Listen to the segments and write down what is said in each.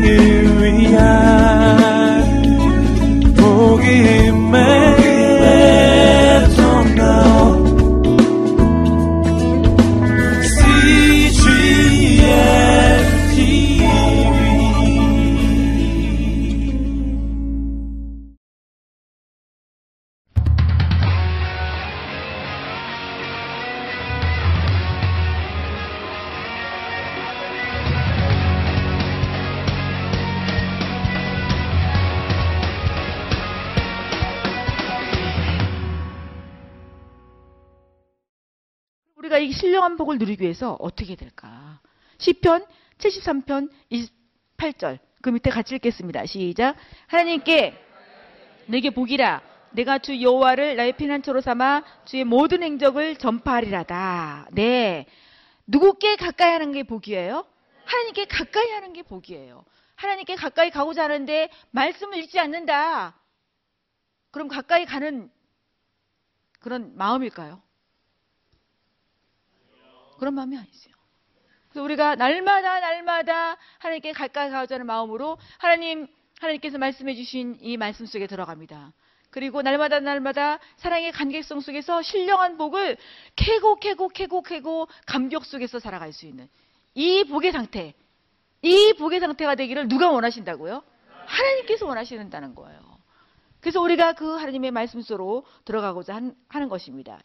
세상을 위한 복음의 통로 CGN TV. 우리가 이 신령한 복을 누리기 위해서 어떻게 될까? 시편 73편 28절 그 밑에 같이 읽겠습니다. 시작. 하나님께 내게 복이라. 내가 주 여호와를 나의 피난처로 삼아 주의 모든 행적을 전파하리라다. 네, 누구께 가까이 하는 게 복이에요? 하나님께 가까이 하는 게 복이에요. 하나님께 가까이 가고자 하는데 말씀을 읽지 않는다. 그럼 가까이 가는 그런 마음일까요? 그런 마음이 아니세요. 그래서 우리가 날마다 하나님께 가까이 가자는 마음으로 하나님께서 말씀해 주신 이 말씀 속에 들어갑니다. 그리고 날마다 사랑의 관계성 속에서 신령한 복을 캐고 감격 속에서 살아갈 수 있는 이 복의 상태가 되기를 누가 원하신다고요? 하나님께서 원하신다는 거예요. 그래서 우리가 그 하나님의 말씀 속으로 들어가고자 하는 것입니다.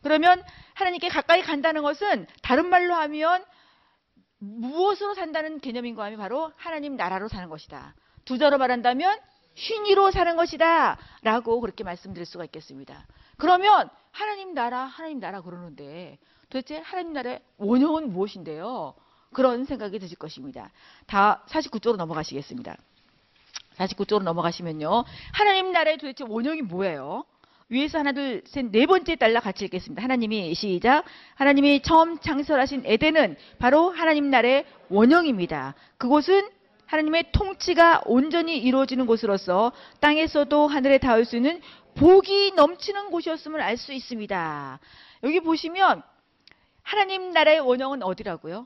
그러면 하나님께 가까이 간다는 것은 다른 말로 하면 무엇으로 산다는 개념인가 하면 바로 하나님 나라로 사는 것이다. 두자로 말한다면 쉰이로 사는 것이다 라고 그렇게 말씀드릴 수가 있겠습니다. 그러면 하나님 나라 그러는데 도대체 하나님 나라의 원형은 무엇인데요? 그런 생각이 드실 것입니다. 다 49쪽으로 넘어가시겠습니다. 49쪽으로 넘어가시면요, 하나님 나라의 도대체 원형이 뭐예요? 위에서 하나 둘 셋 네 번째 달라 같이 읽겠습니다. 하나님이 시작. 하나님이 처음 창설하신 에덴은 바로 하나님 나라의 원형입니다. 그곳은 하나님의 통치가 온전히 이루어지는 곳으로서 땅에서도 하늘에 닿을 수 있는 복이 넘치는 곳이었음을 알 수 있습니다. 여기 보시면 하나님 나라의 원형은 어디라고요?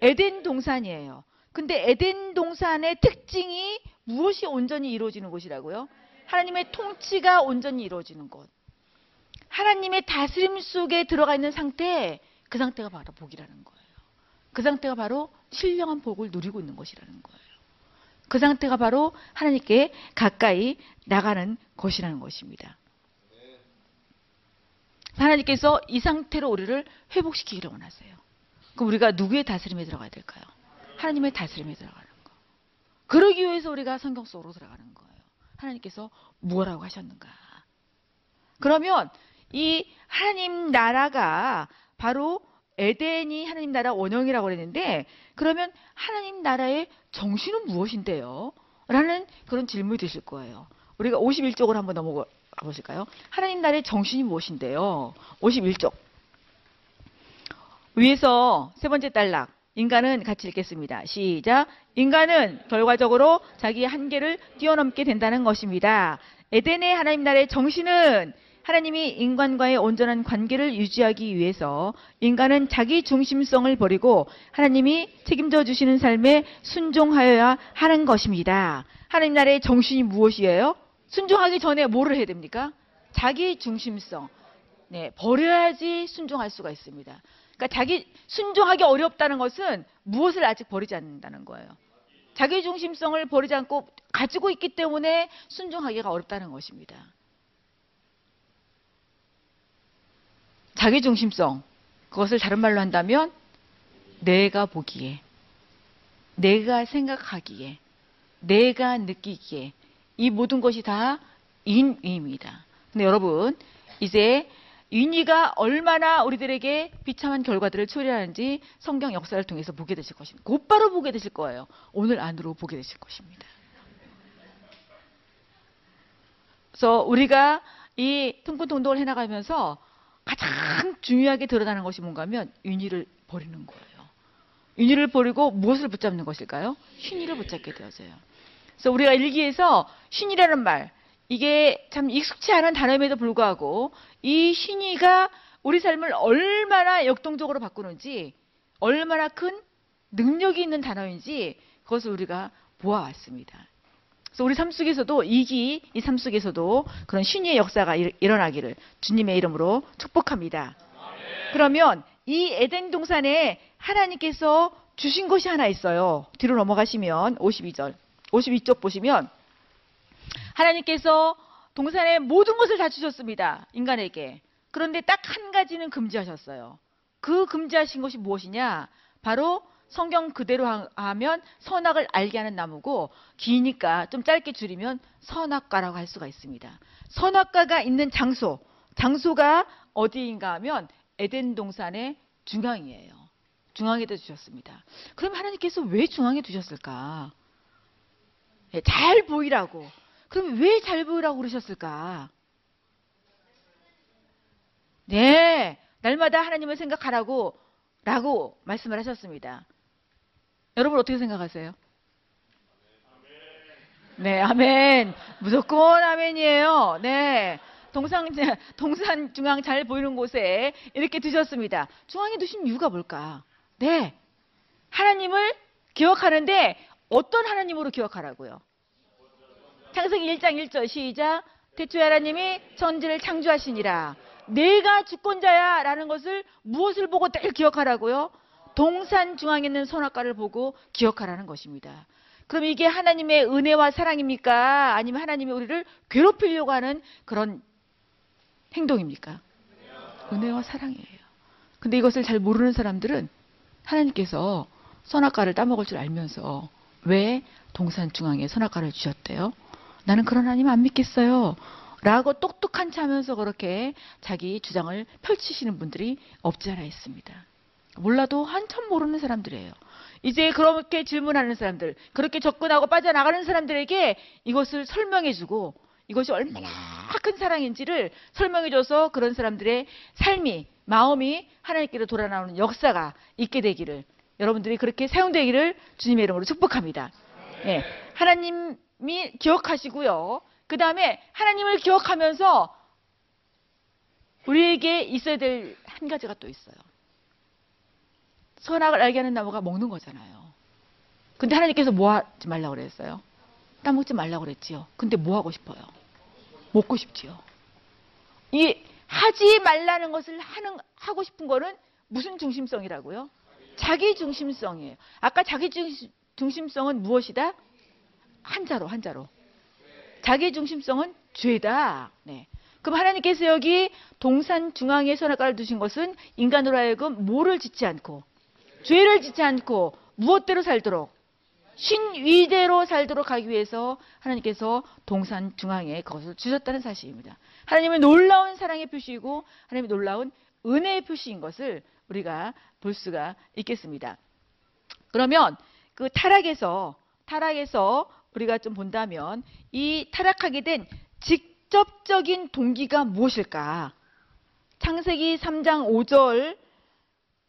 에덴 동산이에요. 근데 에덴 동산의 특징이 무엇이 온전히 이루어지는 곳이라고요? 하나님의 통치가 온전히 이루어지는 것, 하나님의 다스림 속에 들어가 있는 상태, 그 상태가 바로 복이라는 거예요. 그 상태가 바로 신령한 복을 누리고 있는 것이라는 거예요. 그 상태가 바로 하나님께 가까이 나가는 것이라는 것입니다. 하나님께서 이 상태로 우리를 회복시키기를 원하세요. 그럼 우리가 누구의 다스림에 들어가야 될까요? 하나님의 다스림에 들어가는 거. 그러기 위해서 우리가 성경 속으로 들어가는 거예요. 하나님께서 뭐라고 하셨는가? 그러면 이 하나님 나라가 바로 에덴이 하나님 나라 원형이라고 그랬는데, 그러면 하나님 나라의 정신은 무엇인데요? 라는 그런 질문이 드실 거예요. 우리가 51쪽으로 한번 넘어가 보실까요? 하나님 나라의 정신이 무엇인데요? 51쪽 위에서 세 번째 단락 인간은 같이 읽겠습니다. 시작. 인간은 결과적으로 자기의 한계를 뛰어넘게 된다는 것입니다. 에덴의 하나님 나라의 정신은 하나님이 인간과의 온전한 관계를 유지하기 위해서 인간은 자기 중심성을 버리고 하나님이 책임져 주시는 삶에 순종하여야 하는 것입니다. 하나님 나라의 정신이 무엇이에요? 순종하기 전에 뭐를 해야 됩니까? 자기 중심성. 네, 버려야지 순종할 수가 있습니다. 그러니까 자기 순종하기 어렵다는 것은 무엇을 아직 버리지 않는다는 거예요. 자기 중심성을 버리지 않고 가지고 있기 때문에 순종하기가 어렵다는 것입니다. 자기 중심성, 그것을 다른 말로 한다면 내가 보기에, 내가 생각하기에, 내가 느끼기에 이 모든 것이 다 인위입니다. 근데 여러분, 이제 인위가 얼마나 우리들에게 비참한 결과들을 초래하는지 성경 역사를 통해서 보게 되실 것입니다. 곧바로 보게 되실 거예요. 오늘 안으로 보게 되실 것입니다. 그래서 우리가 이 통근통독을 해나가면서 가장 중요하게 드러나는 것이 뭔가 하면 인위를 버리는 거예요. 인위를 버리고 무엇을 붙잡는 것일까요? 신의를 붙잡게 되어져요. 그래서 우리가 일기에서 신의라는 말, 이게 참 익숙치 않은 단어임에도 불구하고 이 신의가 우리 삶을 얼마나 역동적으로 바꾸는지, 얼마나 큰 능력이 있는 단어인지, 그것을 우리가 모아왔습니다. 그래서 우리 삶 속에서도 이 삶 속에서도 그런 신유의 역사가 일어나기를 주님의 이름으로 축복합니다. 그러면 이 에덴 동산에 하나님께서 주신 것이 하나 있어요. 뒤로 넘어가시면 52절, 52쪽 보시면 하나님께서 동산에 모든 것을 다 주셨습니다. 인간에게. 그런데 딱 한 가지는 금지하셨어요. 그 금지하신 것이 무엇이냐? 바로 성경 그대로 하면 선악을 알게 하는 나무고, 기니까 좀 짧게 줄이면 선악과라고 할 수가 있습니다. 선악과가 있는 장소가 어디인가 하면 에덴 동산의 중앙이에요. 중앙에다 주셨습니다. 그럼 하나님께서 왜 중앙에 두셨을까? 잘 보이라고. 그럼 왜 잘 보이라고 그러셨을까? 네, 날마다 하나님을 생각하라고 라고 말씀을 하셨습니다. 여러분 어떻게 생각하세요? 네, 아멘. 무조건 아멘이에요. 네, 동산 중앙 잘 보이는 곳에 이렇게 두셨습니다. 중앙에 두신 이유가 뭘까? 네, 하나님을 기억하는데 어떤 하나님으로 기억하라고요? 창세기 1장 1절 시작. 태초에 하나님이 천지를 창조하시니라. 내가 주권자야 라는 것을 무엇을 보고 늘 기억하라고요? 동산 중앙에 있는 선악과를 보고 기억하라는 것입니다. 그럼 이게 하나님의 은혜와 사랑입니까? 아니면 하나님이 우리를 괴롭히려고 하는 그런 행동입니까? 은혜와 사랑이에요. 근데 이것을 잘 모르는 사람들은 하나님께서 선악과를 따먹을 줄 알면서 왜 동산 중앙에 선악과를 주셨대요? 나는 그런 하나님 안 믿겠어요 라고 똑똑한 차면서 그렇게 자기 주장을 펼치시는 분들이 없지 않아 있습니다. 몰라도 한참 모르는 사람들이에요. 이제 그렇게 질문하는 사람들, 그렇게 접근하고 빠져나가는 사람들에게 이것을 설명해주고 이것이 얼마나 큰 사랑인지를 설명해줘서 그런 사람들의 삶이, 마음이 하나님께로 돌아나오는 역사가 있게 되기를, 여러분들이 그렇게 사용되기를 주님의 이름으로 축복합니다. 네, 하나님이 기억하시고요. 그 다음에 하나님을 기억하면서 우리에게 있어야 될 한 가지가 또 있어요. 선악을 알게 하는 나무가 먹는 거잖아요. 근데 하나님께서 뭐 하지 말라고 그랬어요? 따먹지 말라고 그랬지요. 근데 뭐 하고 싶어요? 먹고 싶지요. 이 하지 말라는 것을 하고 싶은 거는 무슨 중심성이라고요? 자기 중심성이에요. 아까 자기 중심성은 무엇이다? 한자로. 자기 중심성은 죄다. 네. 그럼 하나님께서 여기 동산 중앙에 선악과를 두신 것은 인간으로 하여금 뭐를 짓지 않고, 죄를 짓지 않고, 무엇대로 살도록, 신위대로 살도록 하기 위해서 하나님께서 동산 중앙에 그것을 주셨다는 사실입니다. 하나님의 놀라운 사랑의 표시이고 하나님의 놀라운 은혜의 표시인 것을 우리가 볼 수가 있겠습니다. 그러면 그 타락에서 우리가 좀 본다면 이 타락하게 된 직접적인 동기가 무엇일까? 창세기 3장 5절,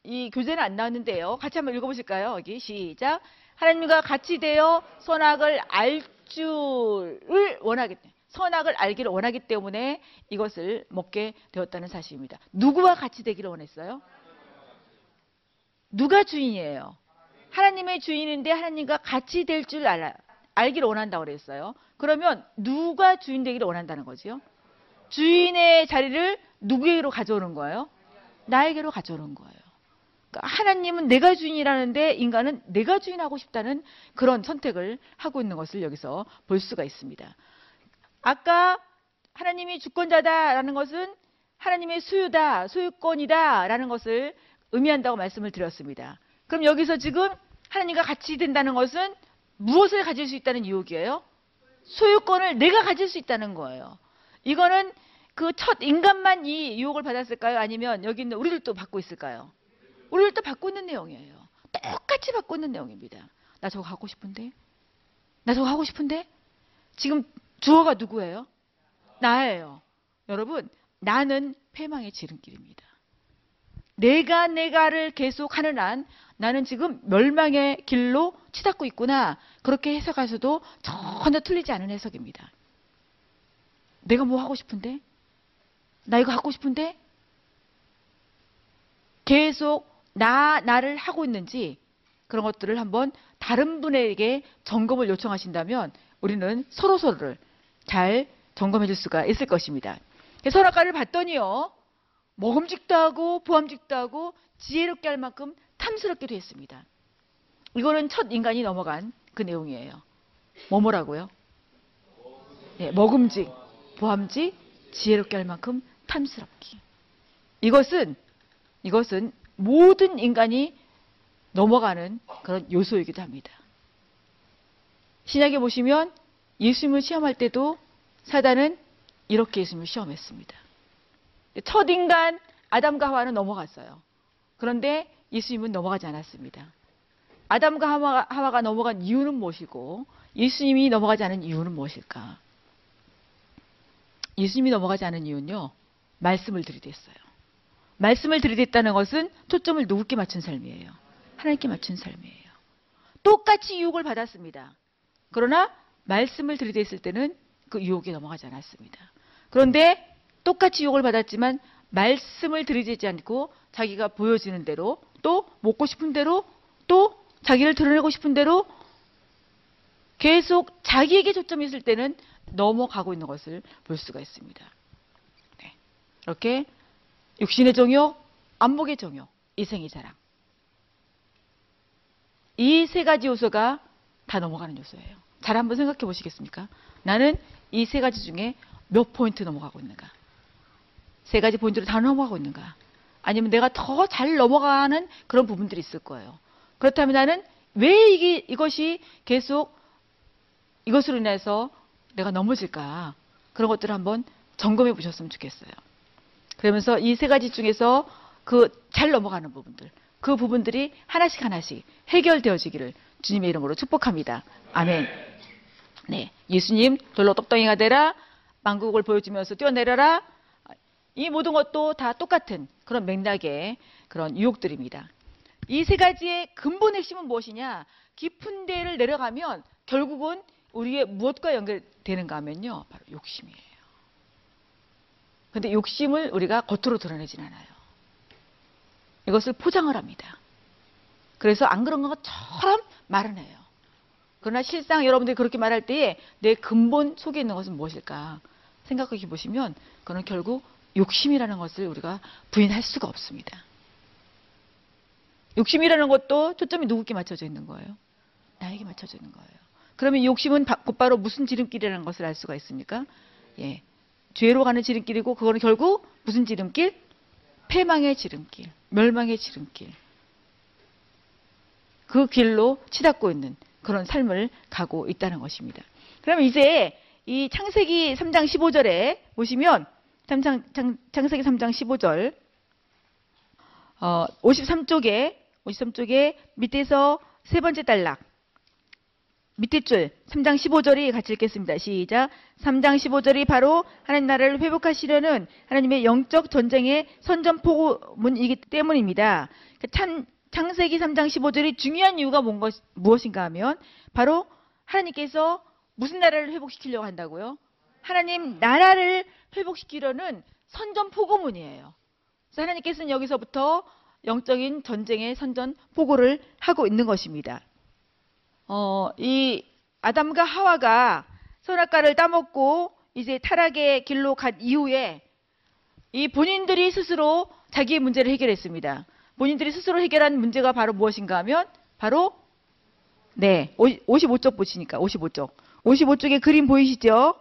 이 교재는 안 나왔는데요. 같이 한번 읽어보실까요? 여기 시작. 하나님과 같이 되어 선악을 알 줄을 원하기 때문에, 선악을 알기를 원하기 때문에 이것을 먹게 되었다는 사실입니다. 누구와 같이 되기를 원했어요? 누가 주인이에요? 하나님의 주인인데 하나님과 같이 될 줄 알기를 원한다고 그랬어요. 그러면 누가 주인 되기를 원한다는 거지요? 주인의 자리를 누구에게로 가져오는 거예요? 나에게로 가져오는 거예요. 그러니까 하나님은 내가 주인이라는데 인간은 내가 주인하고 싶다는 그런 선택을 하고 있는 것을 여기서 볼 수가 있습니다. 아까 하나님이 주권자다라는 것은 하나님의 소유다, 소유권이다라는 것을 의미한다고 말씀을 드렸습니다. 그럼 여기서 지금 하나님과 같이 된다는 것은 무엇을 가질 수 있다는 유혹이에요? 소유권을 내가 가질 수 있다는 거예요. 이거는 그 첫 인간만 이 유혹을 받았을까요? 아니면 여기 있는 우리들도 받고 있을까요? 우리들도 받고 있는 내용이에요. 똑같이 받고 있는 내용입니다. 나 저거 하고 싶은데? 지금 주어가 누구예요? 나예요. 여러분, 나는 패망의 지름길입니다. 내가를 계속하는 한 나는 지금 멸망의 길로 치닫고 있구나. 그렇게 해석하셔도 전혀 틀리지 않은 해석입니다. 내가 뭐 하고 싶은데? 나 이거 하고 싶은데? 계속 나를 하고 있는지, 그런 것들을 한번 다른 분에게 점검을 요청하신다면 우리는 서로서로를 잘 점검해 줄 수가 있을 것입니다. 선악과를 봤더니요. 먹음직도 하고 보암직도 하고 지혜롭게 할 만큼 탐스럽기도 했습니다. 이거는 첫 인간이 넘어간 그 내용이에요. 뭐라고요? 네, 먹음직, 보암직, 지혜롭게 할 만큼 탐스럽기. 이것은 모든 인간이 넘어가는 그런 요소이기도 합니다. 신약에 보시면 예수님을 시험할 때도 사단은 이렇게 예수님을 시험했습니다. 첫 인간 아담과 하와는 넘어갔어요. 그런데 예수님은 넘어가지 않았습니다. 아담과 하와가 넘어간 이유는 무엇이고 예수님이 넘어가지 않은 이유는 무엇일까? 예수님이 넘어가지 않은 이유는요. 말씀을 들이댔어요. 말씀을 들이댔다는 것은 초점을 누구께 맞춘 삶이에요? 하나님께 맞춘 삶이에요. 똑같이 유혹을 받았습니다. 그러나 말씀을 들이댔을 때는 그 유혹에 넘어가지 않았습니다. 그런데 똑같이 유혹을 받았지만 말씀을 들이대지 않고 자기가 보여지는 대로 또 먹고 싶은 대로 또 자기를 드러내고 싶은 대로 계속 자기에게 초점이 있을 때는 넘어가고 있는 것을 볼 수가 있습니다. 네. 이렇게 육신의 정욕, 안목의 정욕, 이생의 자랑. 이 세 가지 요소가 다 넘어가는 요소예요. 잘 한번 생각해 보시겠습니까? 나는 이 세 가지 중에 몇 포인트 넘어가고 있는가? 세 가지 포인트로 다 넘어가고 있는가? 아니면 내가 더 잘 넘어가는 그런 부분들이 있을 거예요. 그렇다면 나는 왜 이것이 계속 이것으로 인해서 내가 넘어질까? 그런 것들을 한번 점검해 보셨으면 좋겠어요. 그러면서 이 세 가지 중에서 그 잘 넘어가는 부분들, 그 부분들이 하나씩 하나씩 해결되어지기를 주님의 이름으로 축복합니다. 아멘. 네, 예수님 돌로 똑똑이가 되라. 만국을 보여주면서 뛰어내려라. 이 모든 것도 다 똑같은 그런 맥락의 그런 유혹들입니다. 이 세 가지의 근본 핵심은 무엇이냐? 깊은 데를 내려가면 결국은 우리의 무엇과 연결되는가 하면요. 바로 욕심이에요. 그런데 욕심을 우리가 겉으로 드러내진 않아요. 이것을 포장을 합니다. 그래서 안 그런 것처럼 말은 해요. 그러나 실상 여러분들이 그렇게 말할 때에 내 근본 속에 있는 것은 무엇일까? 생각해 보시면 그건 결국 욕심이라는 것을 우리가 부인할 수가 없습니다. 욕심이라는 것도 초점이 누구께 맞춰져 있는 거예요? 나에게 맞춰져 있는 거예요. 그러면 욕심은 곧바로 무슨 지름길이라는 것을 알 수가 있습니까? 예, 죄로 가는 지름길이고 그거는 결국 무슨 지름길? 패망의 지름길, 멸망의 지름길. 그 길로 치닫고 있는 그런 삶을 가고 있다는 것입니다. 그럼 이제 이 창세기 3장 15절에 보시면 창세기 3장 15절 53쪽에 밑에서 세 번째 단락 밑에 줄 3장 15절이 같이 읽겠습니다. 시작. 3장 15절이 바로 하나님 나라를 회복하시려는 하나님의 영적 전쟁의 선전포고문이기 때문입니다. 창세기 3장 15절이 중요한 이유가 무엇인가 하면 바로 하나님께서 무슨 나라를 회복시키려고 한다고요? 하나님 나라를 회복시키려는 선전포고문이에요. 그래서 하나님께서는 여기서부터 영적인 전쟁의 선전포고를 하고 있는 것입니다. 이 아담과 하와가 선악과를 따먹고 이제 타락의 길로 간 이후에 이 본인들이 스스로 자기의 문제를 해결했습니다. 본인들이 스스로 해결한 문제가 바로 무엇인가 하면 바로 네, 55쪽 보시니까 55쪽에 그림 보이시죠?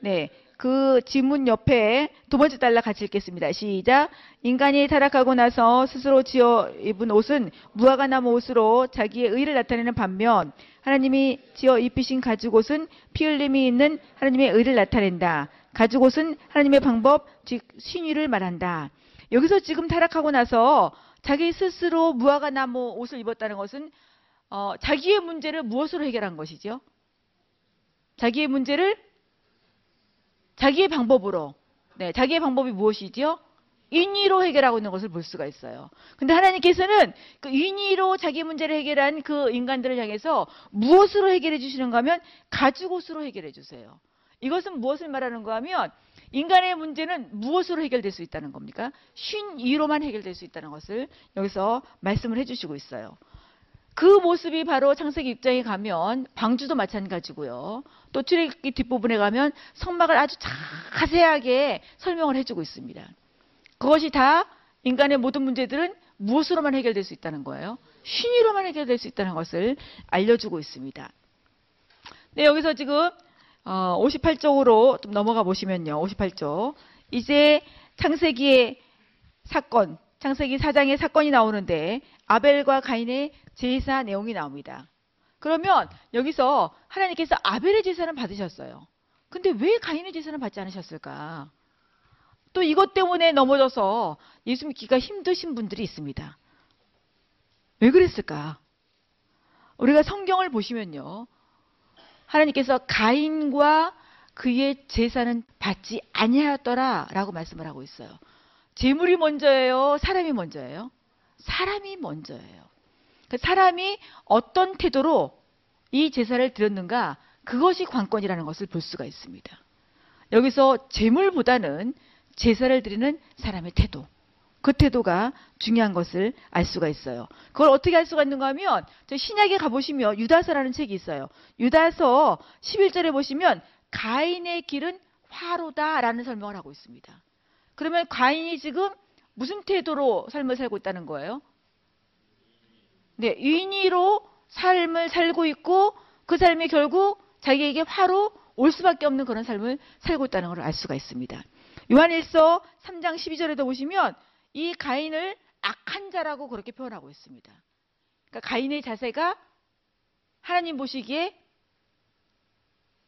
네, 그 지문 옆에 두 번째 단락 같이 읽겠습니다. 시작. 인간이 타락하고 나서 스스로 지어 입은 옷은 무화과나무 옷으로 자기의 의를 나타내는 반면 하나님이 지어 입히신 가죽옷은 피 흘림이 있는 하나님의 의를 나타낸다. 가죽옷은 하나님의 방법, 즉 신의를 말한다. 여기서 지금 타락하고 나서 자기 스스로 무화과나무 옷을 입었다는 것은 자기의 문제를 무엇으로 해결한 것이죠? 자기의 문제를 자기의 방법으로 네, 자기의 방법이 무엇이죠? 인의로 해결하고 있는 것을 볼 수가 있어요. 근데 하나님께서는 그 인의로 자기 문제를 해결한 그 인간들을 향해서 무엇으로 해결해 주시는가 하면 가죽옷으로 해결해 주세요. 이것은 무엇을 말하는가 하면 인간의 문제는 무엇으로 해결될 수 있다는 겁니까? 신의로만 해결될 수 있다는 것을 여기서 말씀을 해주시고 있어요. 그 모습이 바로 창세기 6장에 가면 방주도 마찬가지고요. 또 출애굽기 뒷부분에 가면 성막을 아주 자세하게 설명을 해주고 있습니다. 그것이 다 인간의 모든 문제들은 무엇으로만 해결될 수 있다는 거예요. 신의로만 해결될 수 있다는 것을 알려주고 있습니다. 네, 여기서 지금 58쪽으로 좀 넘어가 보시면요. 58쪽. 이제 창세기의 사건, 창세기 4장의 사건이 나오는데 아벨과 가인의 제사 내용이 나옵니다. 그러면 여기서 하나님께서 아벨의 제사는 받으셨어요. 근데 왜 가인의 제사는 받지 않으셨을까? 또 이것 때문에 넘어져서 예수 믿기가 힘드신 분들이 있습니다. 왜 그랬을까? 우리가 성경을 보시면요. 하나님께서 가인과 그의 제사는 받지 아니하였더라라고 말씀을 하고 있어요. 재물이 먼저예요? 사람이 먼저예요? 사람이 먼저예요. 그 사람이 어떤 태도로 이 제사를 드렸는가, 그것이 관건이라는 것을 볼 수가 있습니다. 여기서 재물보다는 제사를 드리는 사람의 태도, 그 태도가 중요한 것을 알 수가 있어요. 그걸 어떻게 알 수가 있는가 하면 신약에 가보시면 유다서라는 책이 있어요. 유다서 11절에 보시면 가인의 길은 화로다라는 설명을 하고 있습니다. 그러면 가인이 지금 무슨 태도로 삶을 살고 있다는 거예요? 네, 인의로 삶을 살고 있고 그 삶이 결국 자기에게 화로 올 수밖에 없는 그런 삶을 살고 있다는 걸 알 수가 있습니다. 요한일서 3장 12절에도 보시면 이 가인을 악한 자라고 그렇게 표현하고 있습니다. 그러니까 가인의 자세가 하나님 보시기에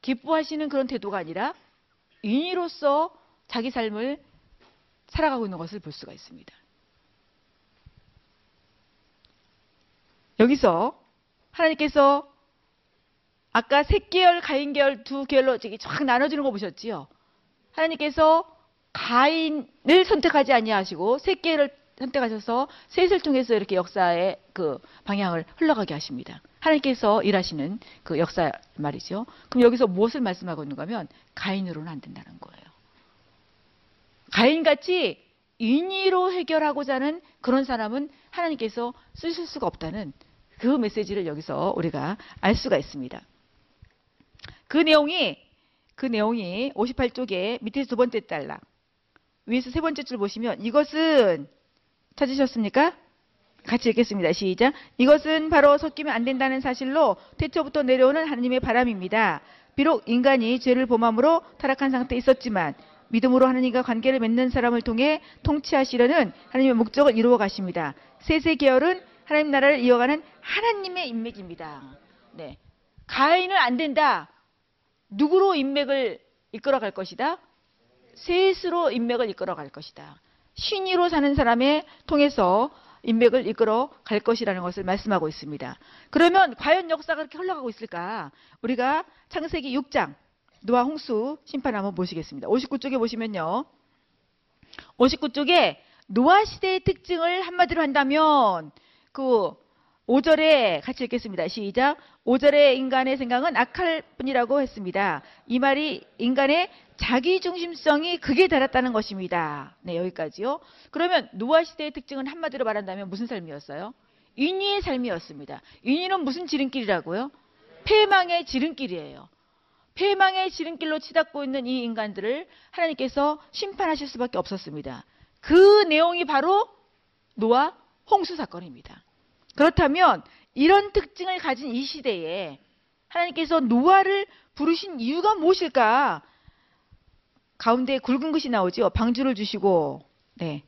기뻐하시는 그런 태도가 아니라 인의로서 자기 삶을 살아가고 있는 것을 볼 수가 있습니다. 여기서 하나님께서 아까 셋계열, 가인계열, 두 계열로 쫙 나눠지는 거 보셨지요? 하나님께서 가인을 선택하지 아니하시고 셋계를 선택하셔서 셋을 통해서 이렇게 역사의 그 방향을 흘러가게 하십니다. 하나님께서 일하시는 그 역사 말이죠. 그럼 여기서 무엇을 말씀하고 있는가 하면 가인으로는 안 된다는 거예요. 가인같이 인의로 해결하고자 하는 그런 사람은 하나님께서 쓰실 수가 없다는 그 메시지를 여기서 우리가 알 수가 있습니다. 그 내용이 58쪽에 밑에서 두 번째 단락, 위에서 세 번째 줄 보시면 이것은 찾으셨습니까? 같이 읽겠습니다. 시작. 이것은 바로 섞이면 안 된다는 사실로 태초부터 내려오는 하나님의 바람입니다. 비록 인간이 죄를 범함으로 타락한 상태에 있었지만 믿음으로 하나님과 관계를 맺는 사람을 통해 통치하시려는 하나님의 목적을 이루어 가십니다. 셋의 계열은 하나님 나라를 이어가는 하나님의 인맥입니다. 네, 가인은 안 된다. 누구로 인맥을 이끌어갈 것이다? 셋으로 인맥을 이끌어갈 것이다. 신의로 사는 사람을 통해서 인맥을 이끌어갈 것이라는 것을 말씀하고 있습니다. 그러면 과연 역사가 그렇게 흘러가고 있을까? 우리가 창세기 6장 노아 홍수 심판 한번 보시겠습니다. 59쪽에 보시면요. 59쪽에 노아 시대의 특징을 한마디로 한다면 그 5절에 같이 읽겠습니다. 시작. 5절에 인간의 생각은 악할 뿐이라고 했습니다. 이 말이 인간의 자기중심성이 극에 달았다는 것입니다. 네, 여기까지요. 그러면 노아 시대의 특징은 한마디로 말한다면 무슨 삶이었어요? 인위의 삶이었습니다. 인위는 무슨 지름길이라고요? 폐망의 지름길이에요. 폐망의 지름길로 치닫고 있는 이 인간들을 하나님께서 심판하실 수밖에 없었습니다. 그 내용이 바로 노아 홍수 사건입니다. 그렇다면 이런 특징을 가진 이 시대에 하나님께서 노아를 부르신 이유가 무엇일까? 가운데 굵은 것이 나오죠. 방주를 주시고 네,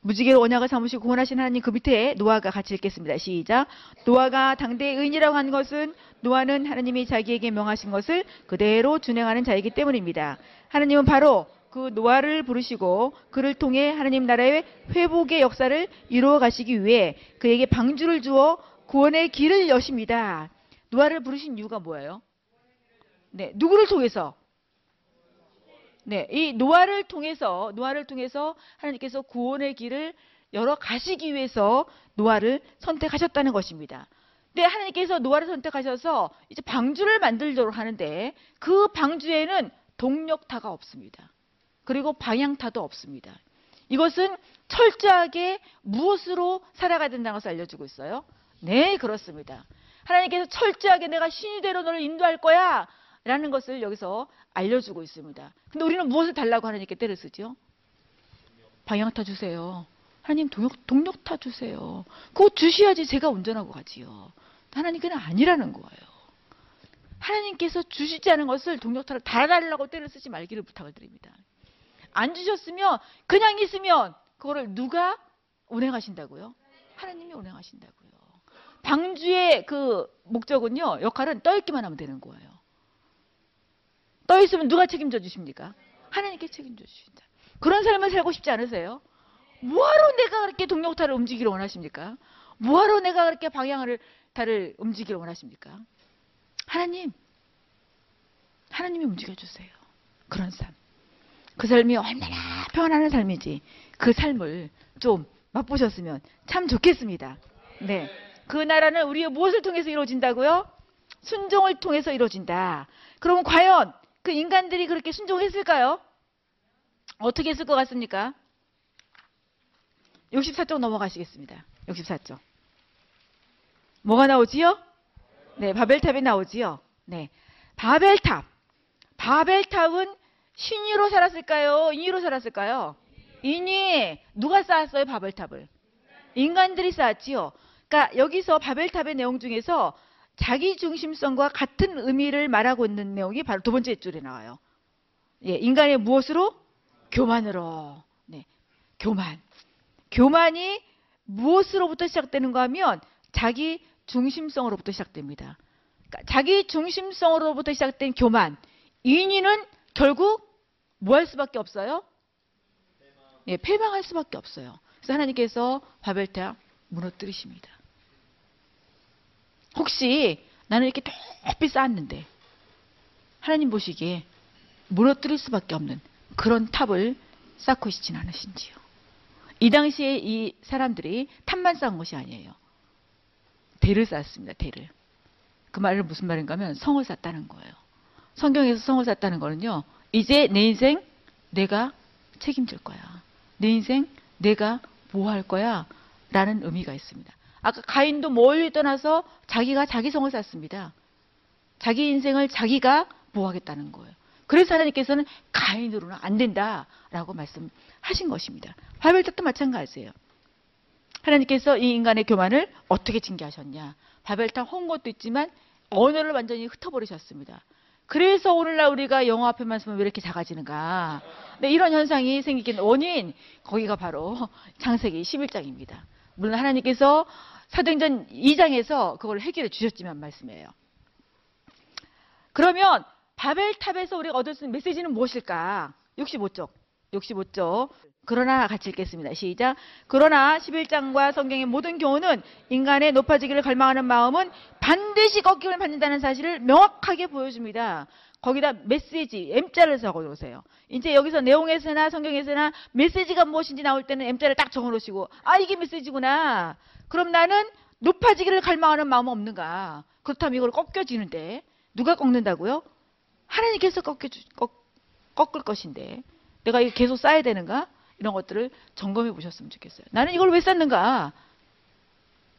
무지개로 언약을 삼으시고 구원하신 하나님, 그 밑에 노아가 같이 읽겠습니다. 시작. 노아가 당대의 의인이라고 한 것은 노아는 하나님이 자기에게 명하신 것을 그대로 준행하는 자이기 때문입니다. 하나님은 바로 그 노아를 부르시고 그를 통해 하나님 나라의 회복의 역사를 이루어 가시기 위해 그에게 방주를 주어 구원의 길을 여십니다. 노아를 부르신 이유가 뭐예요? 네, 누구를 통해서? 네, 이 노아를 통해서 하나님께서 구원의 길을 열어 가시기 위해서 노아를 선택하셨다는 것입니다. 근데 하나님께서 노아를 선택하셔서 이제 방주를 만들도록 하는데 그 방주에는 동력타가 없습니다. 그리고 방향타도 없습니다. 이것은 철저하게 무엇으로 살아가야 된다는 것을 알려주고 있어요. 네, 그렇습니다. 하나님께서 철저하게 내가 신이 되로 너를 인도할 거야 라는 것을 여기서 알려주고 있습니다. 근데 우리는 무엇을 달라고 하나님께 때를 쓰죠? 방향타 주세요. 하나님 동력타 주세요. 그거 주셔야지 제가 운전하고 가지요. 하나님께는 아니라는 거예요. 하나님께서 주시지 않은 것을 동력타를 달아달라고 때를 쓰지 말기를 부탁을 드립니다. 안 주셨으면 그냥 있으면 그거를 누가 운행하신다고요? 하나님이 운행하신다고요. 방주의 그 목적은요, 역할은 떠있기만 하면 되는 거예요. 떠있으면 누가 책임져 주십니까? 하나님께 책임져 주신다. 그런 삶을 살고 싶지 않으세요? 뭐하러 내가 그렇게 동력타를 움직이기를 원하십니까? 뭐하러 내가 그렇게 방향을 다를 움직이기를 원하십니까? 하나님이 움직여주세요. 그런 삶. 그 삶이 얼마나 평안한 삶인지 그 삶을 좀 맛보셨으면 참 좋겠습니다. 네, 그 나라는 우리의 무엇을 통해서 이루어진다고요? 순종을 통해서 이루어진다. 그러면 과연 그 인간들이 그렇게 순종했을까요? 어떻게 했을 것 같습니까? 64쪽 넘어가시겠습니다. 64쪽. 뭐가 나오지요? 네, 바벨탑이 나오지요. 네, 바벨탑. 바벨탑은 신의로 살았을까요? 인의로 살았을까요? 인의. 누가 쌓았어요? 바벨탑을. 인간들이 쌓았지요. 그러니까 여기서 바벨탑의 내용 중에서 자기 중심성과 같은 의미를 말하고 있는 내용이 바로 두 번째 줄에 나와요. 예, 인간의 무엇으로? 교만으로. 네, 교만. 교만이 무엇으로부터 시작되는가 하면 자기 중심성으로부터 시작됩니다. 그러니까 자기 중심성으로부터 시작된 교만. 인위는 결국 뭐 할 수밖에 없어요? 예, 패망할 수밖에 없어요. 그래서 하나님께서 바벨탑 무너뜨리십니다. 혹시 나는 이렇게 높이 쌓았는데 하나님 보시기에 무너뜨릴 수밖에 없는 그런 탑을 쌓고 있진 않으신지요. 이 당시에 이 사람들이 탑만 쌓은 것이 아니에요. 대를 쌓았습니다. 대를. 그 말은 무슨 말인가 하면 성을 쌓았다는 거예요. 성경에서 성을 쌓았다는 거는요, 이제 내 인생 내가 책임질 거야. 내 인생 내가 뭐 할 거야 라는 의미가 있습니다. 아까 가인도 멀리 떠나서 자기가 자기 성을 쌓습니다. 자기 인생을 자기가 뭐 하겠다는 거예요. 그래서 하나님께서는 가인으로는 안 된다라고 말씀하신 것입니다. 바벨탑도 마찬가지예요. 하나님께서 이 인간의 교만을 어떻게 징계하셨냐. 바벨탑 헌 것도 있지만 언어를 완전히 흩어버리셨습니다. 그래서 오늘날 우리가 영어 앞에만 쓰면 왜 이렇게 작아지는가. 네, 이런 현상이 생기긴 원인, 거기가 바로 창세기 11장입니다. 물론 하나님께서 사도행전 2장에서 그걸 해결해 주셨지만 말씀이에요. 그러면 바벨탑에서 우리가 얻을 수 있는 메시지는 무엇일까? 65쪽. 그러나 같이 읽겠습니다. 시작. 그러나 11장과 성경의 모든 교훈은 인간의 높아지기를 갈망하는 마음은 반드시 꺾임을 받는다는 사실을 명확하게 보여줍니다. 거기다 메시지, M자를 적어놓으세요. 이제 여기서 내용에서나 성경에서나 메시지가 무엇인지 나올 때는 M자를 딱 적어놓으시고, 아, 이게 메시지구나. 그럼 나는 높아지기를 갈망하는 마음은 없는가? 그렇다면 이걸 꺾여지는데 누가 꺾는다고요? 하나님께서 꺾을 것인데 내가 이거 계속 쌓아야 되는가? 이런 것들을 점검해 보셨으면 좋겠어요. 나는 이걸 왜 쌓는가?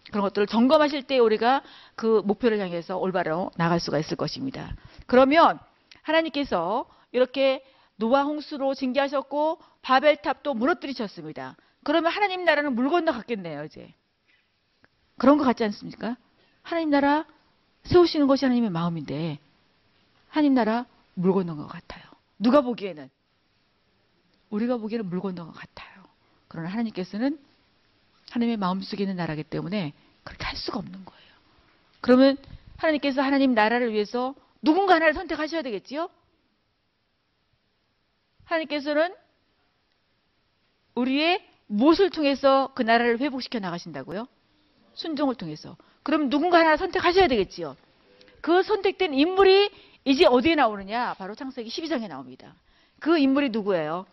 그런 것들을 점검하실 때 우리가 그 목표를 향해서 올바로 나갈 수가 있을 것입니다. 그러면 하나님께서 이렇게 노아 홍수로 징계하셨고 바벨탑도 무너뜨리셨습니다. 그러면 하나님 나라는 물 건너 갔겠네요. 이제 그런 것 같지 않습니까? 하나님 나라 세우시는 것이 하나님의 마음인데 하나님 나라 물 건너온 것 같아요. 누가 보기에는, 우리가 보기에는 물 건너온 것 같아요. 그러나 하나님께서는 하나님의 마음속에 있는 나라이기 때문에 그렇게 할 수가 없는 거예요. 그러면 하나님께서 하나님 나라를 위해서 누군가 하나를 선택하셔야 되겠지요? 하나님께서는 우리의 무엇을 통해서 그 나라를 회복시켜 나가신다고요? 순종을 통해서. 그럼 누군가 하나 선택하셔야 되겠지요? 그 선택된 인물이 이제 어디에 나오느냐? 바로 창세기 12장에 나옵니다. 그 인물이 누구예요?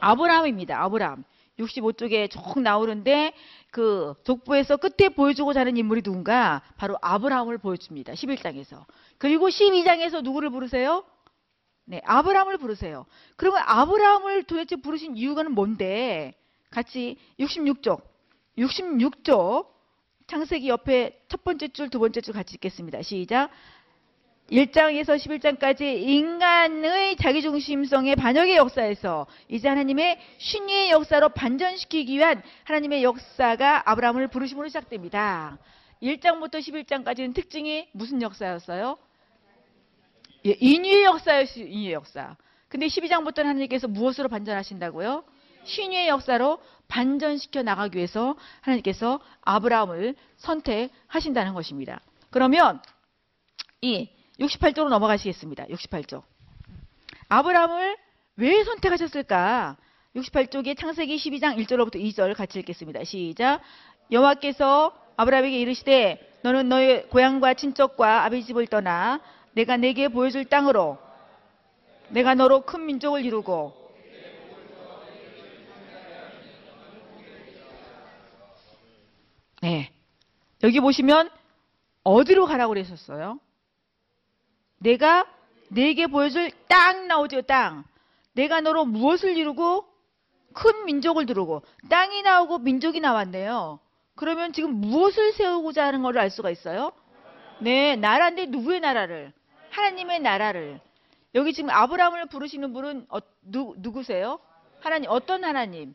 아브라함입니다. 아브라함. 65쪽에 쭉 나오는데 그 족보에서 끝에 보여주고자 하는 인물이 누군가? 바로 아브라함을 보여줍니다. 11장에서. 그리고 12장에서 누구를 부르세요? 네, 아브라함을 부르세요. 그러면 아브라함을 도대체 부르신 이유가 뭔데? 같이 66쪽 창세기 옆에 첫 번째 줄, 두 번째 줄 같이 읽겠습니다. 시작. 1장에서 11장까지 인간의 자기중심성의 반역의 역사에서 이제 하나님의 신의의 역사로 반전시키기 위한 하나님의 역사가 아브라함을 부르심으로 시작됩니다. 1장부터 11장까지는 특징이 무슨 역사였어요? 예, 인유의 역사였어요. 인유의 역사. 근데 12장부터는 하나님께서 무엇으로 반전하신다고요? 신유의 역사로 반전시켜 나가기 위해서 하나님께서 아브라함을 선택하신다는 것입니다. 그러면 이 68쪽으로 넘어가시겠습니다. 68쪽. 아브라함을 왜 선택하셨을까? 68쪽의 창세기 12장 1절로부터 2절 같이 읽겠습니다. 시작. 여호와께서 아브라함에게 이르시되 너는 너의 고향과 친척과 아비집을 떠나 내가 내게 보여줄 땅으로 내가 너로 큰 민족을 이루고 네. 여기 보시면 어디로 가라고 그랬었어요? 내가 네게 보여줄 땅 나오죠. 땅. 내가 너로 무엇을 이루고 큰 민족을 두르고 땅이 나오고 민족이 나왔네요. 그러면 지금 무엇을 세우고자 하는 걸 알 수가 있어요? 네, 나라인데 누구의 나라를? 하나님의 나라를. 여기 지금 아브라함을 부르시는 분은 누구세요? 하나님. 어떤 하나님?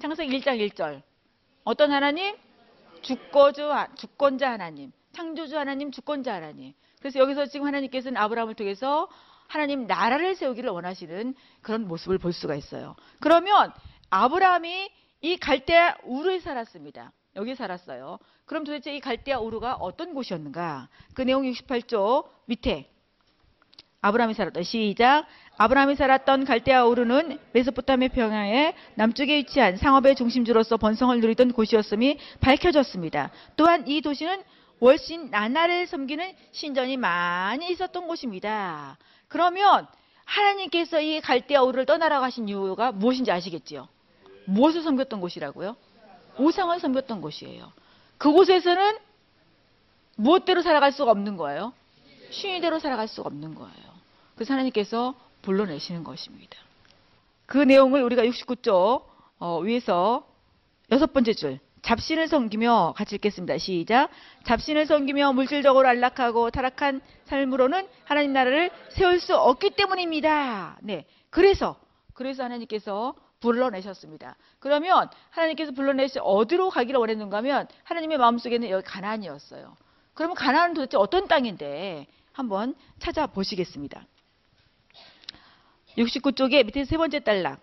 창세기 1장 1절. 어떤 하나님? 주권자 하나님. 창조주 하나님, 주권자 하나님. 그래서 여기서 지금 하나님께서는 아브라함을 통해서 하나님 나라를 세우기를 원하시는 그런 모습을 볼 수가 있어요. 그러면 아브라함이 이 갈대아 우르에 살았습니다. 여기 살았어요. 그럼 도대체 이 갈대아 우르가 어떤 곳이었는가? 그 내용 68조 밑에 아브라함이 살았던 시작. 아브라함이 살았던 갈대아 우르는 메소포타미아 평야의 남쪽에 위치한 상업의 중심지로서 번성을 누리던 곳이었음이 밝혀졌습니다. 또한 이 도시는 월신 나나를 섬기는 신전이 많이 있었던 곳입니다. 그러면 하나님께서 이 갈대아 우르를 떠나라고 하신 이유가 무엇인지 아시겠지요? 무엇을 섬겼던 곳이라고요? 우상을 섬겼던 곳이에요. 그곳에서는 무엇대로 살아갈 수가 없는 거예요? 신의대로 살아갈 수가 없는 거예요. 그래서 하나님께서 불러내시는 것입니다. 그 내용을 우리가 69쪽 위에서 여섯 번째 줄 잡신을 섬기며 같이 읽겠습니다. 시작. 잡신을 섬기며 물질적으로 안락하고 타락한 삶으로는 하나님 나라를 세울 수 없기 때문입니다. 네, 그래서 하나님께서 불러내셨습니다. 그러면 하나님께서 불러내시 어디로 가기를 원했는가 하면 하나님의 마음속에는 여기 가나안이었어요. 그러면 가나안은 도대체 어떤 땅인데 한번 찾아보시겠습니다. 69쪽에 밑에 세 번째 단락.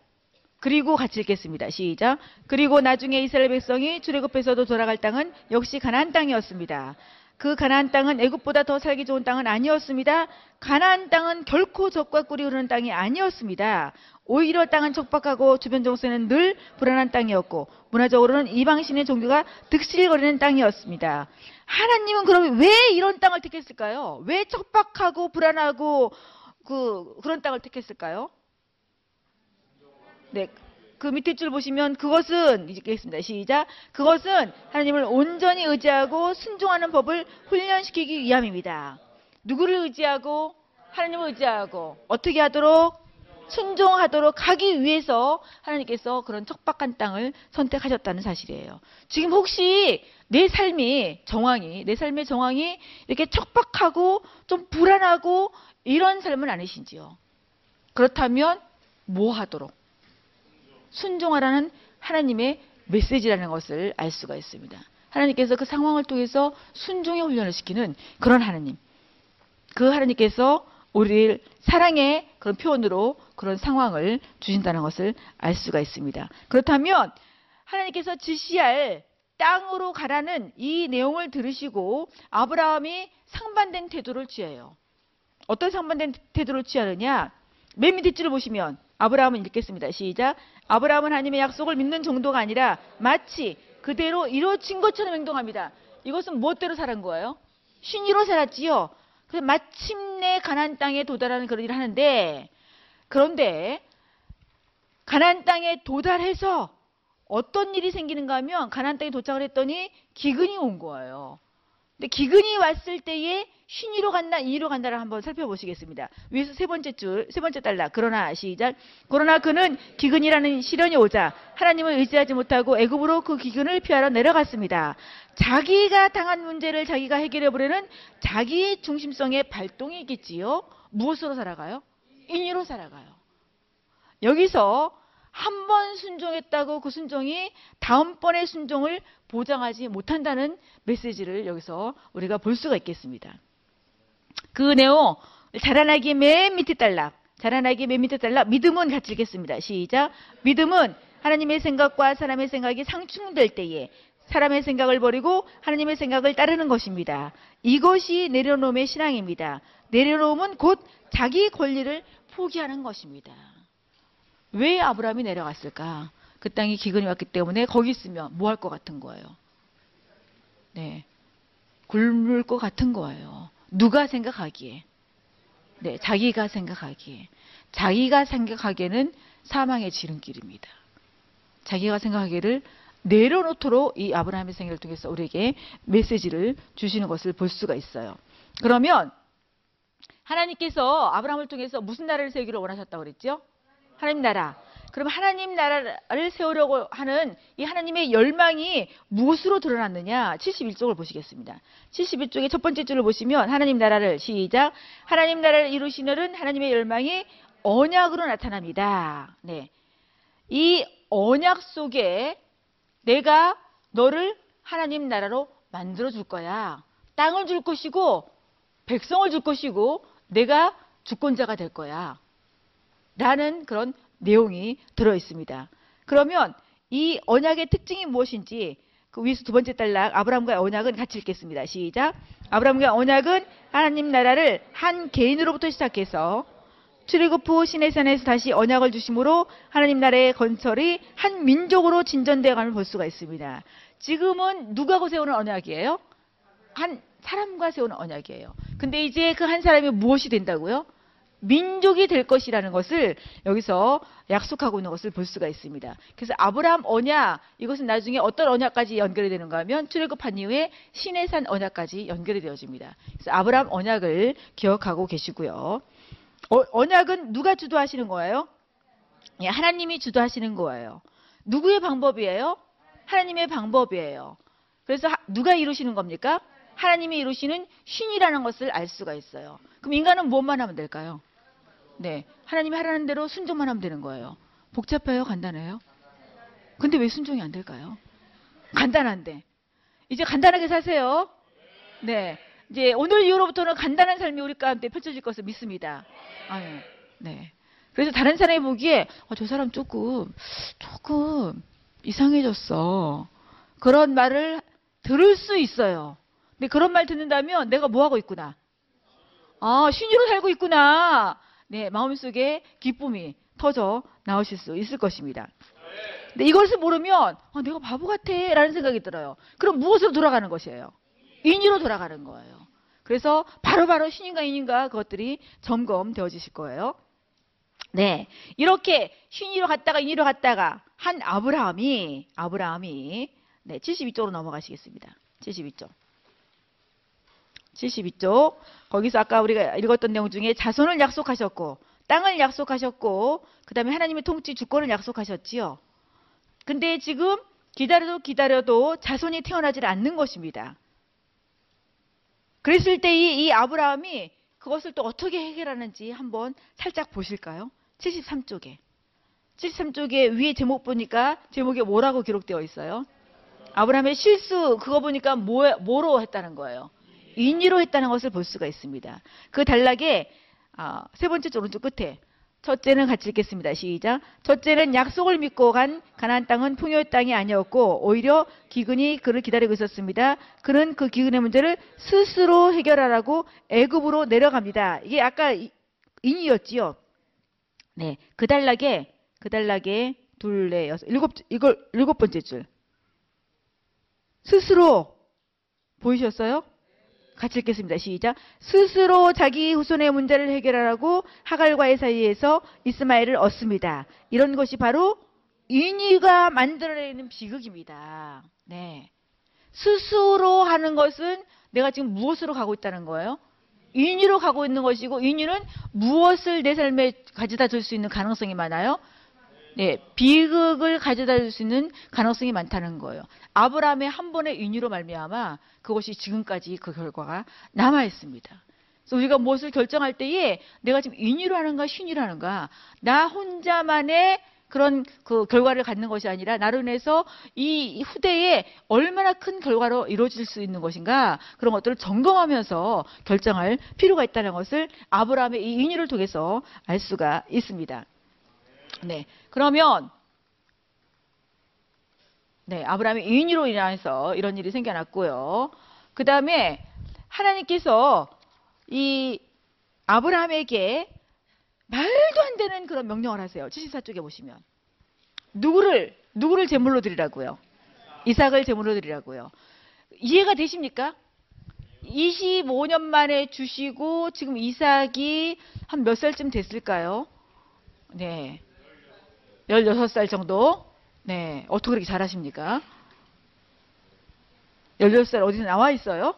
그리고 같이 읽겠습니다. 시작. 그리고 나중에 이스라엘 백성이 출애굽에서도 돌아갈 땅은 역시 가나안 땅이었습니다. 그 가나안 땅은 애굽보다 더 살기 좋은 땅은 아니었습니다. 가나안 땅은 결코 적과 꿀이 흐르는 땅이 아니었습니다. 오히려 땅은 척박하고 주변 정세는 늘 불안한 땅이었고 문화적으로는 이방신의 종교가 득실거리는 땅이었습니다. 하나님은 그럼 왜 이런 땅을 택했을까요? 왜 척박하고 불안하고 그런 땅을 택했을까요? 네, 그 밑에 줄 보시면 그것은 읽겠습니다. 시작. 그것은 하나님을 온전히 의지하고 순종하는 법을 훈련시키기 위함입니다. 누구를 의지하고 하나님을 의지하고 어떻게 하도록 순종하도록 하기 위해서 하나님께서 그런 척박한 땅을 선택하셨다는 사실이에요. 지금 혹시 내 삶의 정황이 이렇게 척박하고 좀 불안하고 이런 삶은 아니신지요? 그렇다면 뭐 하도록? 순종하라는 하나님의 메시지라는 것을 알 수가 있습니다. 하나님께서 그 상황을 통해서 순종의 훈련을 시키는 그런 하나님. 그 하나님께서 우리를 사랑의 그런 표현으로 그런 상황을 주신다는 것을 알 수가 있습니다. 그렇다면 하나님께서 지시할 땅으로 가라는 이 내용을 들으시고 아브라함이 상반된 태도를 취해요. 어떤 상반된 태도를 취하느냐? 맨 밑에 줄을 보시면 아브라함은 읽겠습니다. 시작. 아브라함은 하나님의 약속을 믿는 정도가 아니라 마치 그대로 이루어진 것처럼 행동합니다. 이것은 무엇대로 살은 거예요? 신의로 살았지요. 그래서 마침내 가나안 땅에 도달하는 그런 일을 하는데 그런데 가나안 땅에 도달해서 어떤 일이 생기는가 하면 가나안 땅에 도착을 했더니 기근이 온 거예요. 근데 기근이 왔을 때에 신이로 간다, 이로 간다를 한번 살펴보시겠습니다. 위에서 세 번째 달라. 그러나 시작. 그러나 그는 기근이라는 시련이 오자 하나님을 의지하지 못하고 애굽으로 그 기근을 피하러 내려갔습니다. 자기가 당한 문제를 자기가 해결해 보려는 자기의 중심성의 발동이겠지요. 무엇으로 살아가요? 인류로 살아가요. 여기서 한 번 순종했다고 그 순종이 다음번의 순종을 보장하지 못한다는 메시지를 여기서 우리가 볼 수가 있겠습니다. 그 내용, 자라나기 맨 밑에 단락, 자라나기 맨 밑에 단락, 믿음은 같이 읽겠습니다. 시작. 믿음은 하나님의 생각과 사람의 생각이 상충될 때에 사람의 생각을 버리고 하나님의 생각을 따르는 것입니다. 이것이 내려놓음의 신앙입니다. 내려놓음은 곧 자기 권리를 포기하는 것입니다. 왜 아브라함이 내려갔을까? 그 땅에 기근이 왔기 때문에 거기 있으면 뭐 할 것 같은 거예요? 네, 굶을 것 같은 거예요. 누가 생각하기에? 네, 자기가 생각하기에. 자기가 생각하기에는 사망의 지름길입니다. 자기가 생각하기를 내려놓도록 이 아브라함의 생애를 통해서 우리에게 메시지를 주시는 것을 볼 수가 있어요. 그러면 하나님께서 아브라함을 통해서 무슨 나라를 세우기를 원하셨다고 그랬죠? 하나님 나라. 그럼 하나님 나라를 세우려고 하는 이 하나님의 열망이 무엇으로 드러났느냐? 71쪽을 보시겠습니다. 71쪽의 첫 번째 줄을 보시면 하나님 나라를 시작. 하나님 나라를 이루시는 하나님의 열망이 언약으로 나타납니다. 네, 이 언약 속에 내가 너를 하나님 나라로 만들어 줄 거야. 땅을 줄 것이고 백성을 줄 것이고 내가 주권자가 될 거야. 라는 그런 내용이 들어 있습니다. 그러면 이 언약의 특징이 무엇인지 그 위에서 두 번째 단락 아브라함과의 언약은 같이 읽겠습니다. 시작. 아브라함과의 언약은 하나님 나라를 한 개인으로부터 시작해서 출애굽 후 시내산에서 다시 언약을 주심으로 하나님 나라의 건설이 한 민족으로 진전되어감을 볼 수가 있습니다. 지금은 누가 세우는 언약이에요? 한 사람과 세우는 언약이에요. 근데 이제 그 한 사람이 무엇이 된다고요? 민족이 될 것이라는 것을 여기서 약속하고 있는 것을 볼 수가 있습니다. 그래서 아브라함 언약, 이것은 나중에 어떤 언약까지 연결이 되는가 하면 출애굽한 이후에 시내산 언약까지 연결이 되어집니다. 그래서 아브라함 언약을 기억하고 계시고요. 언약은 누가 주도하시는 거예요? 예, 하나님이 주도하시는 거예요. 누구의 방법이에요? 하나님의 방법이에요. 그래서 누가 이루시는 겁니까? 하나님이 이루시는 신이라는 것을 알 수가 있어요. 그럼 인간은 무엇만 하면 될까요? 네, 하나님이 하라는 대로 순종만 하면 되는 거예요. 복잡해요? 간단해요? 근데 왜 순종이 안 될까요? 간단한데. 이제 간단하게 사세요. 네, 이제 오늘 이후로부터는 간단한 삶이 우리 가운데 펼쳐질 것을 믿습니다. 아유, 네. 그래서 다른 사람이 보기에 저 사람 조금 이상해졌어. 그런 말을 들을 수 있어요. 근데 그런 말 듣는다면 내가 뭐 하고 있구나. 아, 신유로 살고 있구나. 네, 마음속에 기쁨이 터져 나오실 수 있을 것입니다. 근데 이것을 모르면 내가 바보 같아 라는 생각이 들어요. 그럼 무엇으로 돌아가는 것이에요? 인유로 돌아가는 거예요. 그래서 바로바로 신인가 인인가 그것들이 점검되어지실 거예요. 네, 이렇게 신이로 갔다가 인유로 갔다가 한 아브라함이 네, 72쪽으로 넘어가시겠습니다. 72쪽 거기서 아까 우리가 읽었던 내용 중에 자손을 약속하셨고 땅을 약속하셨고 그 다음에 하나님의 통치 주권을 약속하셨지요. 근데 지금 기다려도 자손이 태어나질 않는 것입니다. 그랬을 때 이 아브라함이 그것을 또 어떻게 해결하는지 한번 살짝 보실까요? 73쪽에 위에 제목 보니까 제목에 뭐라고 기록되어 있어요? 아브라함의 실수 그거 보니까 뭐로 했다는 거예요? 인의로 했다는 것을 볼 수가 있습니다. 그 단락의 세 번째 오른쪽 끝에 첫째는 같이 읽겠습니다. 시작. 첫째는 약속을 믿고 간 가나안 땅은 풍요의 땅이 아니었고 오히려 기근이 그를 기다리고 있었습니다. 그는 그 기근의 문제를 스스로 해결하라고 애굽으로 내려갑니다. 이게 아까 인이었지요. 네, 그 단락에 둘, 넷, 여섯, 일곱 번째 줄. 스스로 보이셨어요? 같이 읽겠습니다. 시작. 스스로 자기 후손의 문제를 해결하라고 하갈과의 사이에서 이스마엘을 얻습니다. 이런 것이 바로 인위가 만들어내는 비극입니다. 네. 스스로 하는 것은 내가 지금 무엇으로 가고 있다는 거예요? 인위로 가고 있는 것이고, 인위는 무엇을 내 삶에 가져다 줄 수 있는 가능성이 많아요? 네, 비극을 가져다 줄 수 있는 가능성이 많다는 거예요. 아브라함의 한 번의 인위로 말미암아 그것이 지금까지 그 결과가 남아 있습니다. 그래서 우리가 무엇을 결정할 때에 내가 지금 인위로 하는가 신의로 하는가, 나 혼자만의 그런 그 결과를 갖는 것이 아니라 나로 인해서 이 후대에 얼마나 큰 결과로 이루어질 수 있는 것인가, 그런 것들을 점검하면서 결정할 필요가 있다는 것을 아브라함의 이 인위를 통해서 알 수가 있습니다. 네, 그러면 네, 아브라함의 인위로 인해서 이런 일이 생겨났고요. 그 다음에 하나님께서 이 아브라함에게 말도 안 되는 그런 명령을 하세요. 74쪽에 보시면 누구를 제물로 드리라고요? 이삭을 제물로 드리라고요. 이해가 되십니까? 25년 만에 주시고, 지금 이삭이 한 몇 살쯤 됐을까요? 네, 16살 정도. 네, 어떻게 그렇게 잘하십니까? 16살 어디서 나와 있어요?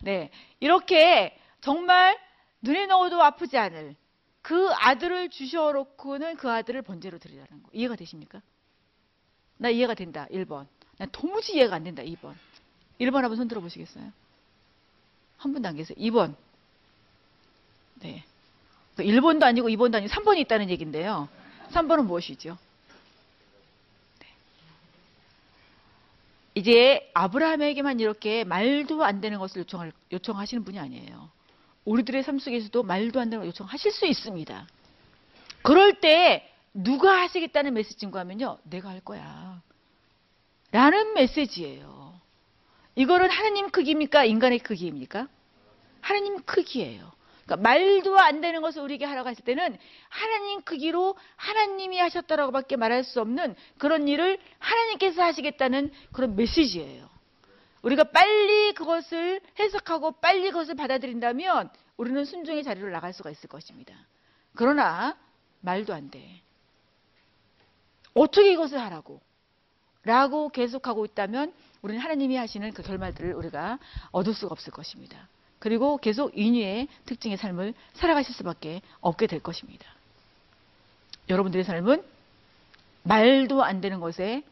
네, 이렇게 정말 눈에 넣어도 아프지 않을 그 아들을 주셔놓고는 그 아들을 번제로 드리라는 거. 이해가 되십니까? 나 이해가 된다. 1번. 난 도무지 이해가 안 된다. 2번. 1번 한번 손 들어보시겠어요? 한 분도 안 계세요. 2번. 네. 1번도 아니고 2번도 아니고 3번이 있다는 얘기인데요. 3번은 무엇이죠? 네. 이제 아브라함에게만 이렇게 말도 안 되는 것을 요청하시는 분이 아니에요. 우리들의 삶 속에서도 말도 안 되는 요청하실 수 있습니다. 그럴 때 누가 하시겠다는 메시지인가 하면요, 내가 할 거야 라는 메시지예요. 이거는 하나님 크기입니까? 인간의 크기입니까? 하나님 크기예요. 그러니까 말도 안 되는 것을 우리에게 하라고 했을 때는 하나님 크기로 하나님이 하셨다라고 밖에 말할 수 없는 그런 일을 하나님께서 하시겠다는 그런 메시지예요. 우리가 빨리 그것을 해석하고 빨리 그것을 받아들인다면 우리는 순종의 자리로 나갈 수가 있을 것입니다. 그러나 말도 안 돼. 어떻게 이것을 하라고? 라고 계속하고 있다면 우리는 하나님이 하시는 그 결말들을 우리가 얻을 수가 없을 것입니다. 그리고 계속 인위의 특징의 삶을 살아가실 수밖에 없게 될 것입니다. 여러분들의 삶은 말도 안 되는 것에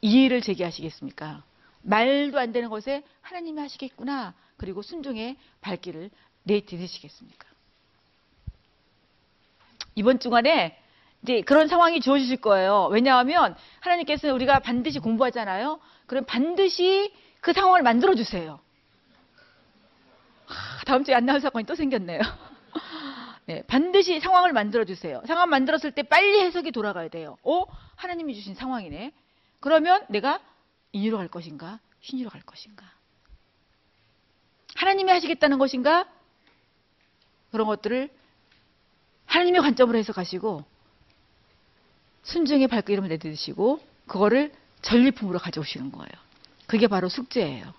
이의를 제기하시겠습니까? 말도 안 되는 것에 하나님이 하시겠구나, 그리고 순종의 발길을 내딛으시겠습니까? 이번 주간에 이제 그런 상황이 주어지실 거예요. 왜냐하면 하나님께서는 우리가 반드시 공부하잖아요. 그럼 반드시 그 상황을 만들어주세요. 다음 주에 안 나올 사건이 또 생겼네요. 네, 반드시 상황을 만들어주세요. 상황 만들었을 때 빨리 해석이 돌아가야 돼요. 하나님이 주신 상황이네. 그러면 내가 인위로 갈 것인가? 신의로 갈 것인가? 하나님이 하시겠다는 것인가? 그런 것들을 하나님의 관점으로 해석하시고 순종의 발걸음을 내딛으시고 그거를 전리품으로 가져오시는 거예요. 그게 바로 숙제예요.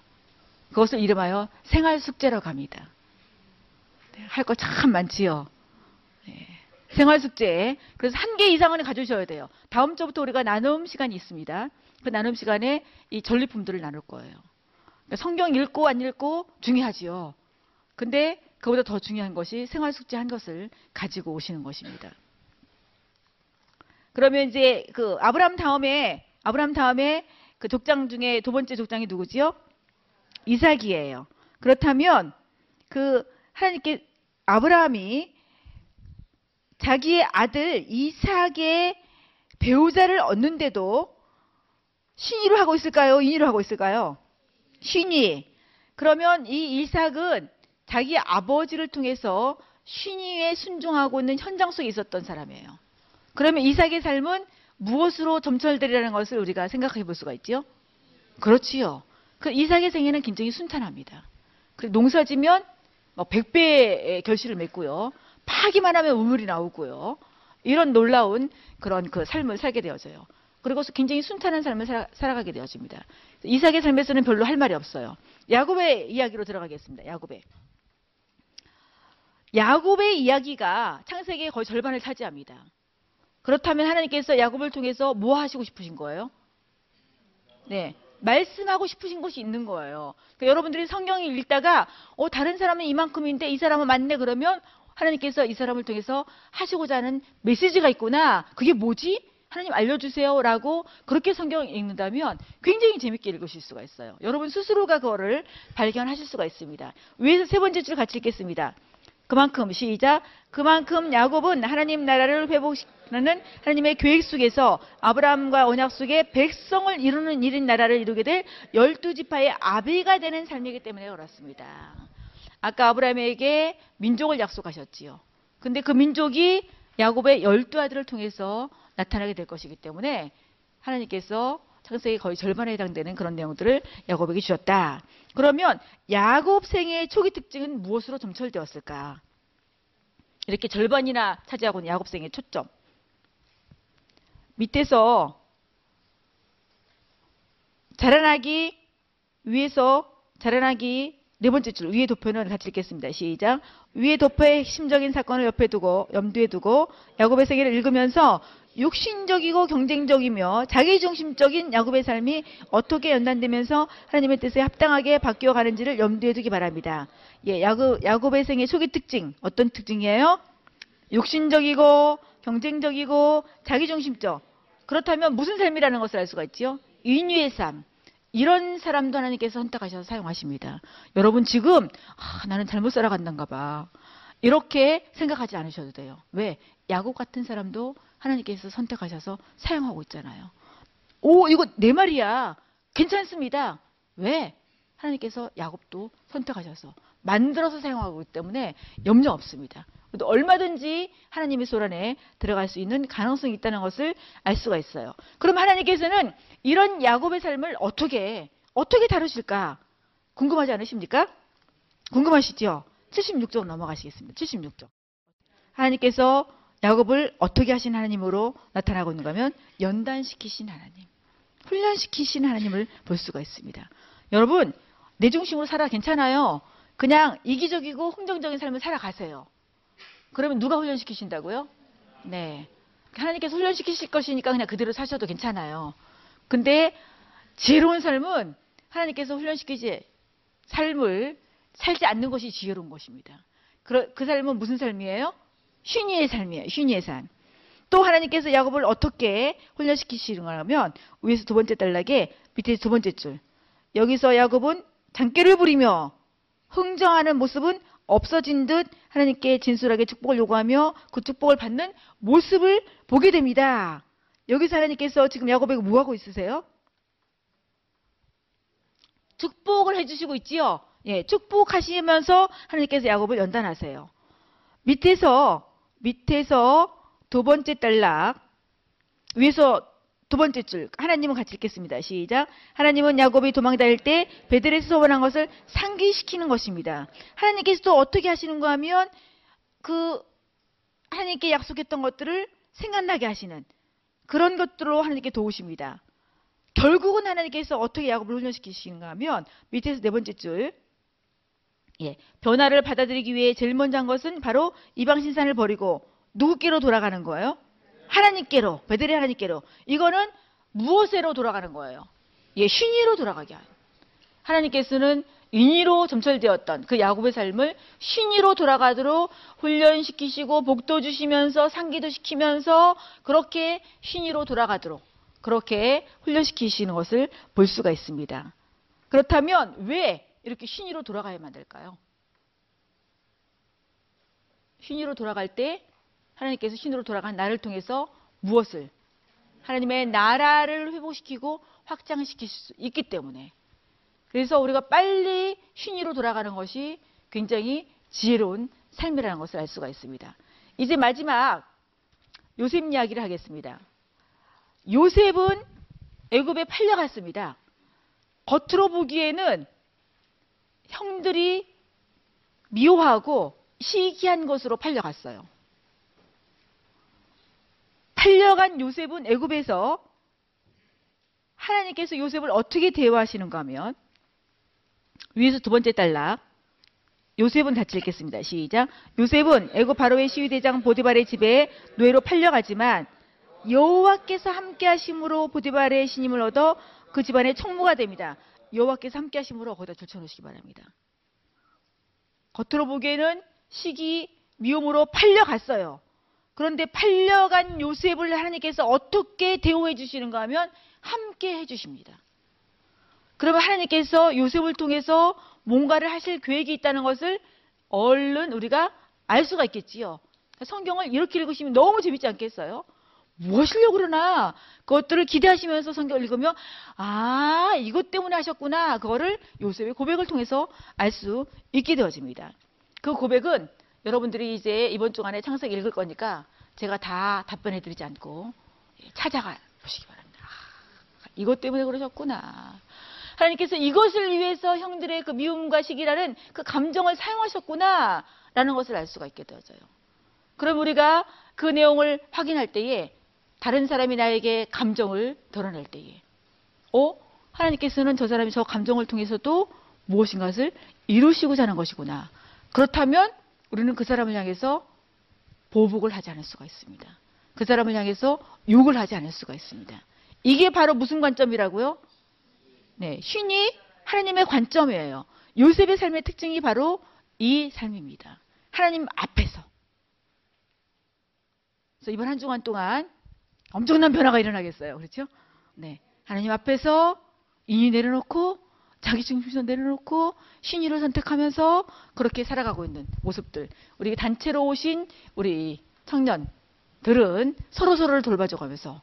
그것을 이름하여 생활 숙제라고 합니다. 네, 할 거 참 많지요. 네, 생활 숙제. 그래서 1개 이상은 가져오셔야 돼요. 다음 주부터 우리가 나눔 시간이 있습니다. 그 나눔 시간에 이 전리품들을 나눌 거예요. 그러니까 성경 읽고 안 읽고 중요하지요. 근데 그보다 더 중요한 것이 생활 숙제 한 것을 가지고 오시는 것입니다. 그러면 이제 그 아브라함 다음에 그 족장 중에 두 번째 족장이 누구지요? 이삭이에요. 그렇다면 그 하나님께 아브라함이 자기의 아들 이삭의 배우자를 얻는데도 신의로 하고 있을까요? 인의로 하고 있을까요? 신의. 그러면 이 이삭은 자기 아버지를 통해서 신의에 순종하고 있는 현장 속에 있었던 사람이에요. 그러면 이삭의 삶은 무엇으로 점철되리라는 것을 우리가 생각해 볼 수가 있죠? 그렇지요. 그 이삭의 생애는 굉장히 순탄합니다. 농사지면 100배의 결실을 맺고요. 파기만 하면 우물이 나오고요. 이런 놀라운 그런 그 삶을 살게 되어져요. 그리고 굉장히 순탄한 삶을 살아가게 되어집니다. 이삭의 삶에서는 별로 할 말이 없어요. 야곱의 이야기로 들어가겠습니다. 야곱의 이야기가 창세기의 거의 절반을 차지합니다. 그렇다면 하나님께서 야곱을 통해서 뭐 하시고 싶으신 거예요? 네. 말씀하고 싶으신 것이 있는 거예요. 그러니까 여러분들이 성경을 읽다가 다른 사람은 이만큼인데 이 사람은 맞네 그러면 하나님께서 이 사람을 통해서 하시고자 하는 메시지가 있구나. 그게 뭐지? 하나님 알려주세요라고 그렇게 성경을 읽는다면 굉장히 재밌게 읽으실 수가 있어요. 여러분 스스로가 그거를 발견하실 수가 있습니다. 위에서 세 번째 줄 같이 읽겠습니다. 그만큼 야곱은 하나님 나라를 회복시키는 하나님의 계획 속에서 아브라함과 언약 속에 백성을 이루는 일인 나라를 이루게 될 12지파의 아비가 되는 삶이기 때문에 그렇습니다. 아까 아브라함에게 민족을 약속하셨지요. 근데 그 민족이 야곱의 12아들을 통해서 나타나게 될 것이기 때문에 하나님께서 창세기 거의 절반에 해당되는 그런 내용들을 야곱에게 주셨다. 그러면 야곱 생애의 초기 특징은 무엇으로 점철되었을까? 이렇게 절반이나 차지하고 있는 야곱 생애의 초점. 밑에서 자라나기, 위에서 자라나기 네 번째 줄 위의 도표는 같이 읽겠습니다. 시작. 위의 도표의 핵심적인 사건을 염두에 두고 야곱의 생애를 읽으면서 육신적이고 경쟁적이며 자기중심적인 야곱의 삶이 어떻게 연단되면서 하나님의 뜻에 합당하게 바뀌어 가는지를 염두에 두기 바랍니다. 예, 야곱의 생애 초기 특징 어떤 특징이에요? 육신적이고 경쟁적이고 자기중심적. 그렇다면 무슨 삶이라는 것을 알 수가 있지요? 인유의 삶. 이런 사람도 하나님께서 선택하셔서 사용하십니다. 여러분 지금 나는 잘못 살아간단가 봐. 이렇게 생각하지 않으셔도 돼요. 왜? 야곱 같은 사람도 하나님께서 선택하셔서 사용하고 있잖아요. 오, 이거 내 말이야. 괜찮습니다. 왜? 하나님께서 야곱도 선택하셔서 만들어서 사용하고 있기 때문에 염려 없습니다. 얼마든지 하나님의 소란에 들어갈 수 있는 가능성이 있다는 것을 알 수가 있어요. 그럼 하나님께서는 이런 야곱의 삶을 어떻게 다루실까? 궁금하지 않으십니까? 궁금하시죠? 76쪽 넘어가시겠습니다. 76쪽. 하나님께서 야곱을 어떻게 하신 하나님으로 나타나고 있는가 하면 연단시키신 하나님, 훈련시키신 하나님을 볼 수가 있습니다. 여러분, 내 중심으로 살아 괜찮아요. 그냥 이기적이고 흥정적인 삶을 살아가세요. 그러면 누가 훈련시키신다고요? 네. 하나님께서 훈련시키실 것이니까 그냥 그대로 사셔도 괜찮아요. 근데 지혜로운 삶은 하나님께서 훈련시키지 삶을 살지 않는 것이 지혜로운 것입니다. 그 삶은 무슨 삶이에요? 쉰이의 삶이에요. 쉰이의 삶. 또 하나님께서 야곱을 어떻게 훈련시키시는가 하면 위에서 두 번째 단락에 밑에 두 번째 줄. 여기서 야곱은 장깨를 부리며 흥정하는 모습은 없어진 듯 하나님께 진솔하게 축복을 요구하며 그 축복을 받는 모습을 보게 됩니다. 여기서 하나님께서 지금 야곱에게 뭐하고 있으세요? 축복을 해주시고 있지요. 예, 축복하시면서 하나님께서 야곱을 연단하세요. 밑에서 두 번째 단락 위에서 두 번째 줄 하나님은 같이 읽겠습니다. 시작. 하나님은 야곱이 도망다닐 때 베델에서 소원한 것을 상기시키는 것입니다. 하나님께서 또 어떻게 하시는가 하면 그 하나님께 약속했던 것들을 생각나게 하시는 그런 것들로 하나님께 도우십니다. 결국은 하나님께서 어떻게 야곱을 훈련시키시는가 하면 밑에서 네 번째 줄 예, 변화를 받아들이기 위해 제일 먼저 한 것은 바로 이방신산을 버리고 누구께로 돌아가는 거예요? 하나님께로, 베델의 하나님께로. 이거는 무엇으로 돌아가는 거예요? 예, 쉰이로 돌아가게 하는. 하나님께서는 인이로 점철되었던 그 야곱의 삶을 쉰이로 돌아가도록 훈련시키시고 복도 주시면서 상기도 시키면서 그렇게 쉰이로 돌아가도록 그렇게 훈련시키시는 것을 볼 수가 있습니다. 그렇다면 왜 이렇게 쉰이로 돌아가야만 될까요? 쉰이로 돌아갈 때 하나님께서 쉰으로 돌아간 나를 통해서 무엇을? 하나님의 나라를 회복시키고 확장시킬 수 있기 때문에 그래서 우리가 빨리 쉰으로 돌아가는 것이 굉장히 지혜로운 삶이라는 것을 알 수가 있습니다. 이제 마지막 요셉 이야기를 하겠습니다. 요셉은 애굽에 팔려갔습니다. 겉으로 보기에는 형들이 미워하고 시기한 것으로 팔려갔어요. 팔려간 요셉은 애굽에서 하나님께서 요셉을 어떻게 대우하시는가 하면 위에서 두 번째 단락 요셉은 같이 읽겠습니다. 시작. 요셉은 애굽 바로의 시위대장 보디발의 집에 노예로 팔려가지만 여호와께서 함께 하심으로 보디발의 신임을 얻어 그 집안의 총무가 됩니다. 여호와께서 함께 하심으로 거기다 줄쳐놓으시기 바랍니다. 겉으로 보기에는 시기 미움으로 팔려갔어요. 그런데 팔려간 요셉을 하나님께서 어떻게 대우해 주시는가 하면 함께 해 주십니다. 그러면 하나님께서 요셉을 통해서 뭔가를 하실 계획이 있다는 것을 얼른 우리가 알 수가 있겠지요. 성경을 이렇게 읽으시면 너무 재밌지 않겠어요? 무엇이려고 그러나 그것들을 기대하시면서 성경을 읽으면 아, 이것 때문에 하셨구나. 그거를 요셉의 고백을 통해서 알 수 있게 되어집니다. 그 고백은 여러분들이 이제 이번 주 안에 창세기 읽을 거니까 제가 다 답변해드리지 않고 찾아가 보시기 바랍니다. 아, 이것 때문에 그러셨구나. 하나님께서 이것을 위해서 형들의 그 미움과 시기라는 그 감정을 사용하셨구나 라는 것을 알 수가 있게 되어져요. 그럼 우리가 그 내용을 확인할 때에 다른 사람이 나에게 감정을 드러낼 때에 하나님께서는 저 사람이 저 감정을 통해서도 무엇인가를 이루시고자 하는 것이구나. 그렇다면 우리는 그 사람을 향해서 보복을 하지 않을 수가 있습니다. 그 사람을 향해서 욕을 하지 않을 수가 있습니다. 이게 바로 무슨 관점이라고요? 네, 신이 하나님의 관점이에요. 요셉의 삶의 특징이 바로 이 삶입니다. 하나님 앞에서. 그래서 이번 한 주간 동안 엄청난 변화가 일어나겠어요. 그렇죠? 네, 하나님 앞에서 인이 내려놓고 자기 중심선 내려놓고 신의를 선택하면서 그렇게 살아가고 있는 모습들. 우리 단체로 오신 우리 청년들은 서로서로를 돌봐줘가면서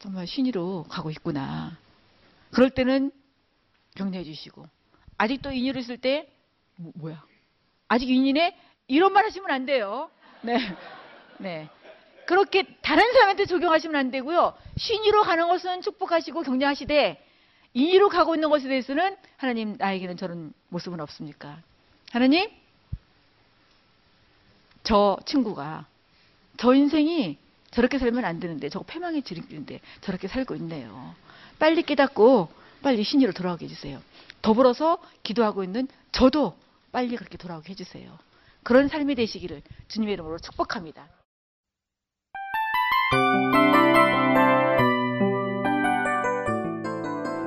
정말 신의로 가고 있구나. 그럴 때는 격려해 주시고 아직도 인의로 있을 때 뭐야? 아직 인의네? 이런 말 하시면 안 돼요. 네. 그렇게 다른 사람한테 적용하시면 안 되고요. 신의로 가는 것은 축복하시고 격려하시되 인의로 가고 있는 것에 대해서는 하나님 나에게는 저런 모습은 없습니까? 하나님 저 친구가 저 인생이 저렇게 살면 안 되는데 저거 패망에 지르는데 저렇게 살고 있네요. 빨리 깨닫고 빨리 신의로 돌아오게 해주세요. 더불어서 기도하고 있는 저도 빨리 그렇게 돌아오게 해주세요. 그런 삶이 되시기를 주님의 이름으로 축복합니다.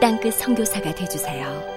땅끝 선교사가 되어주세요.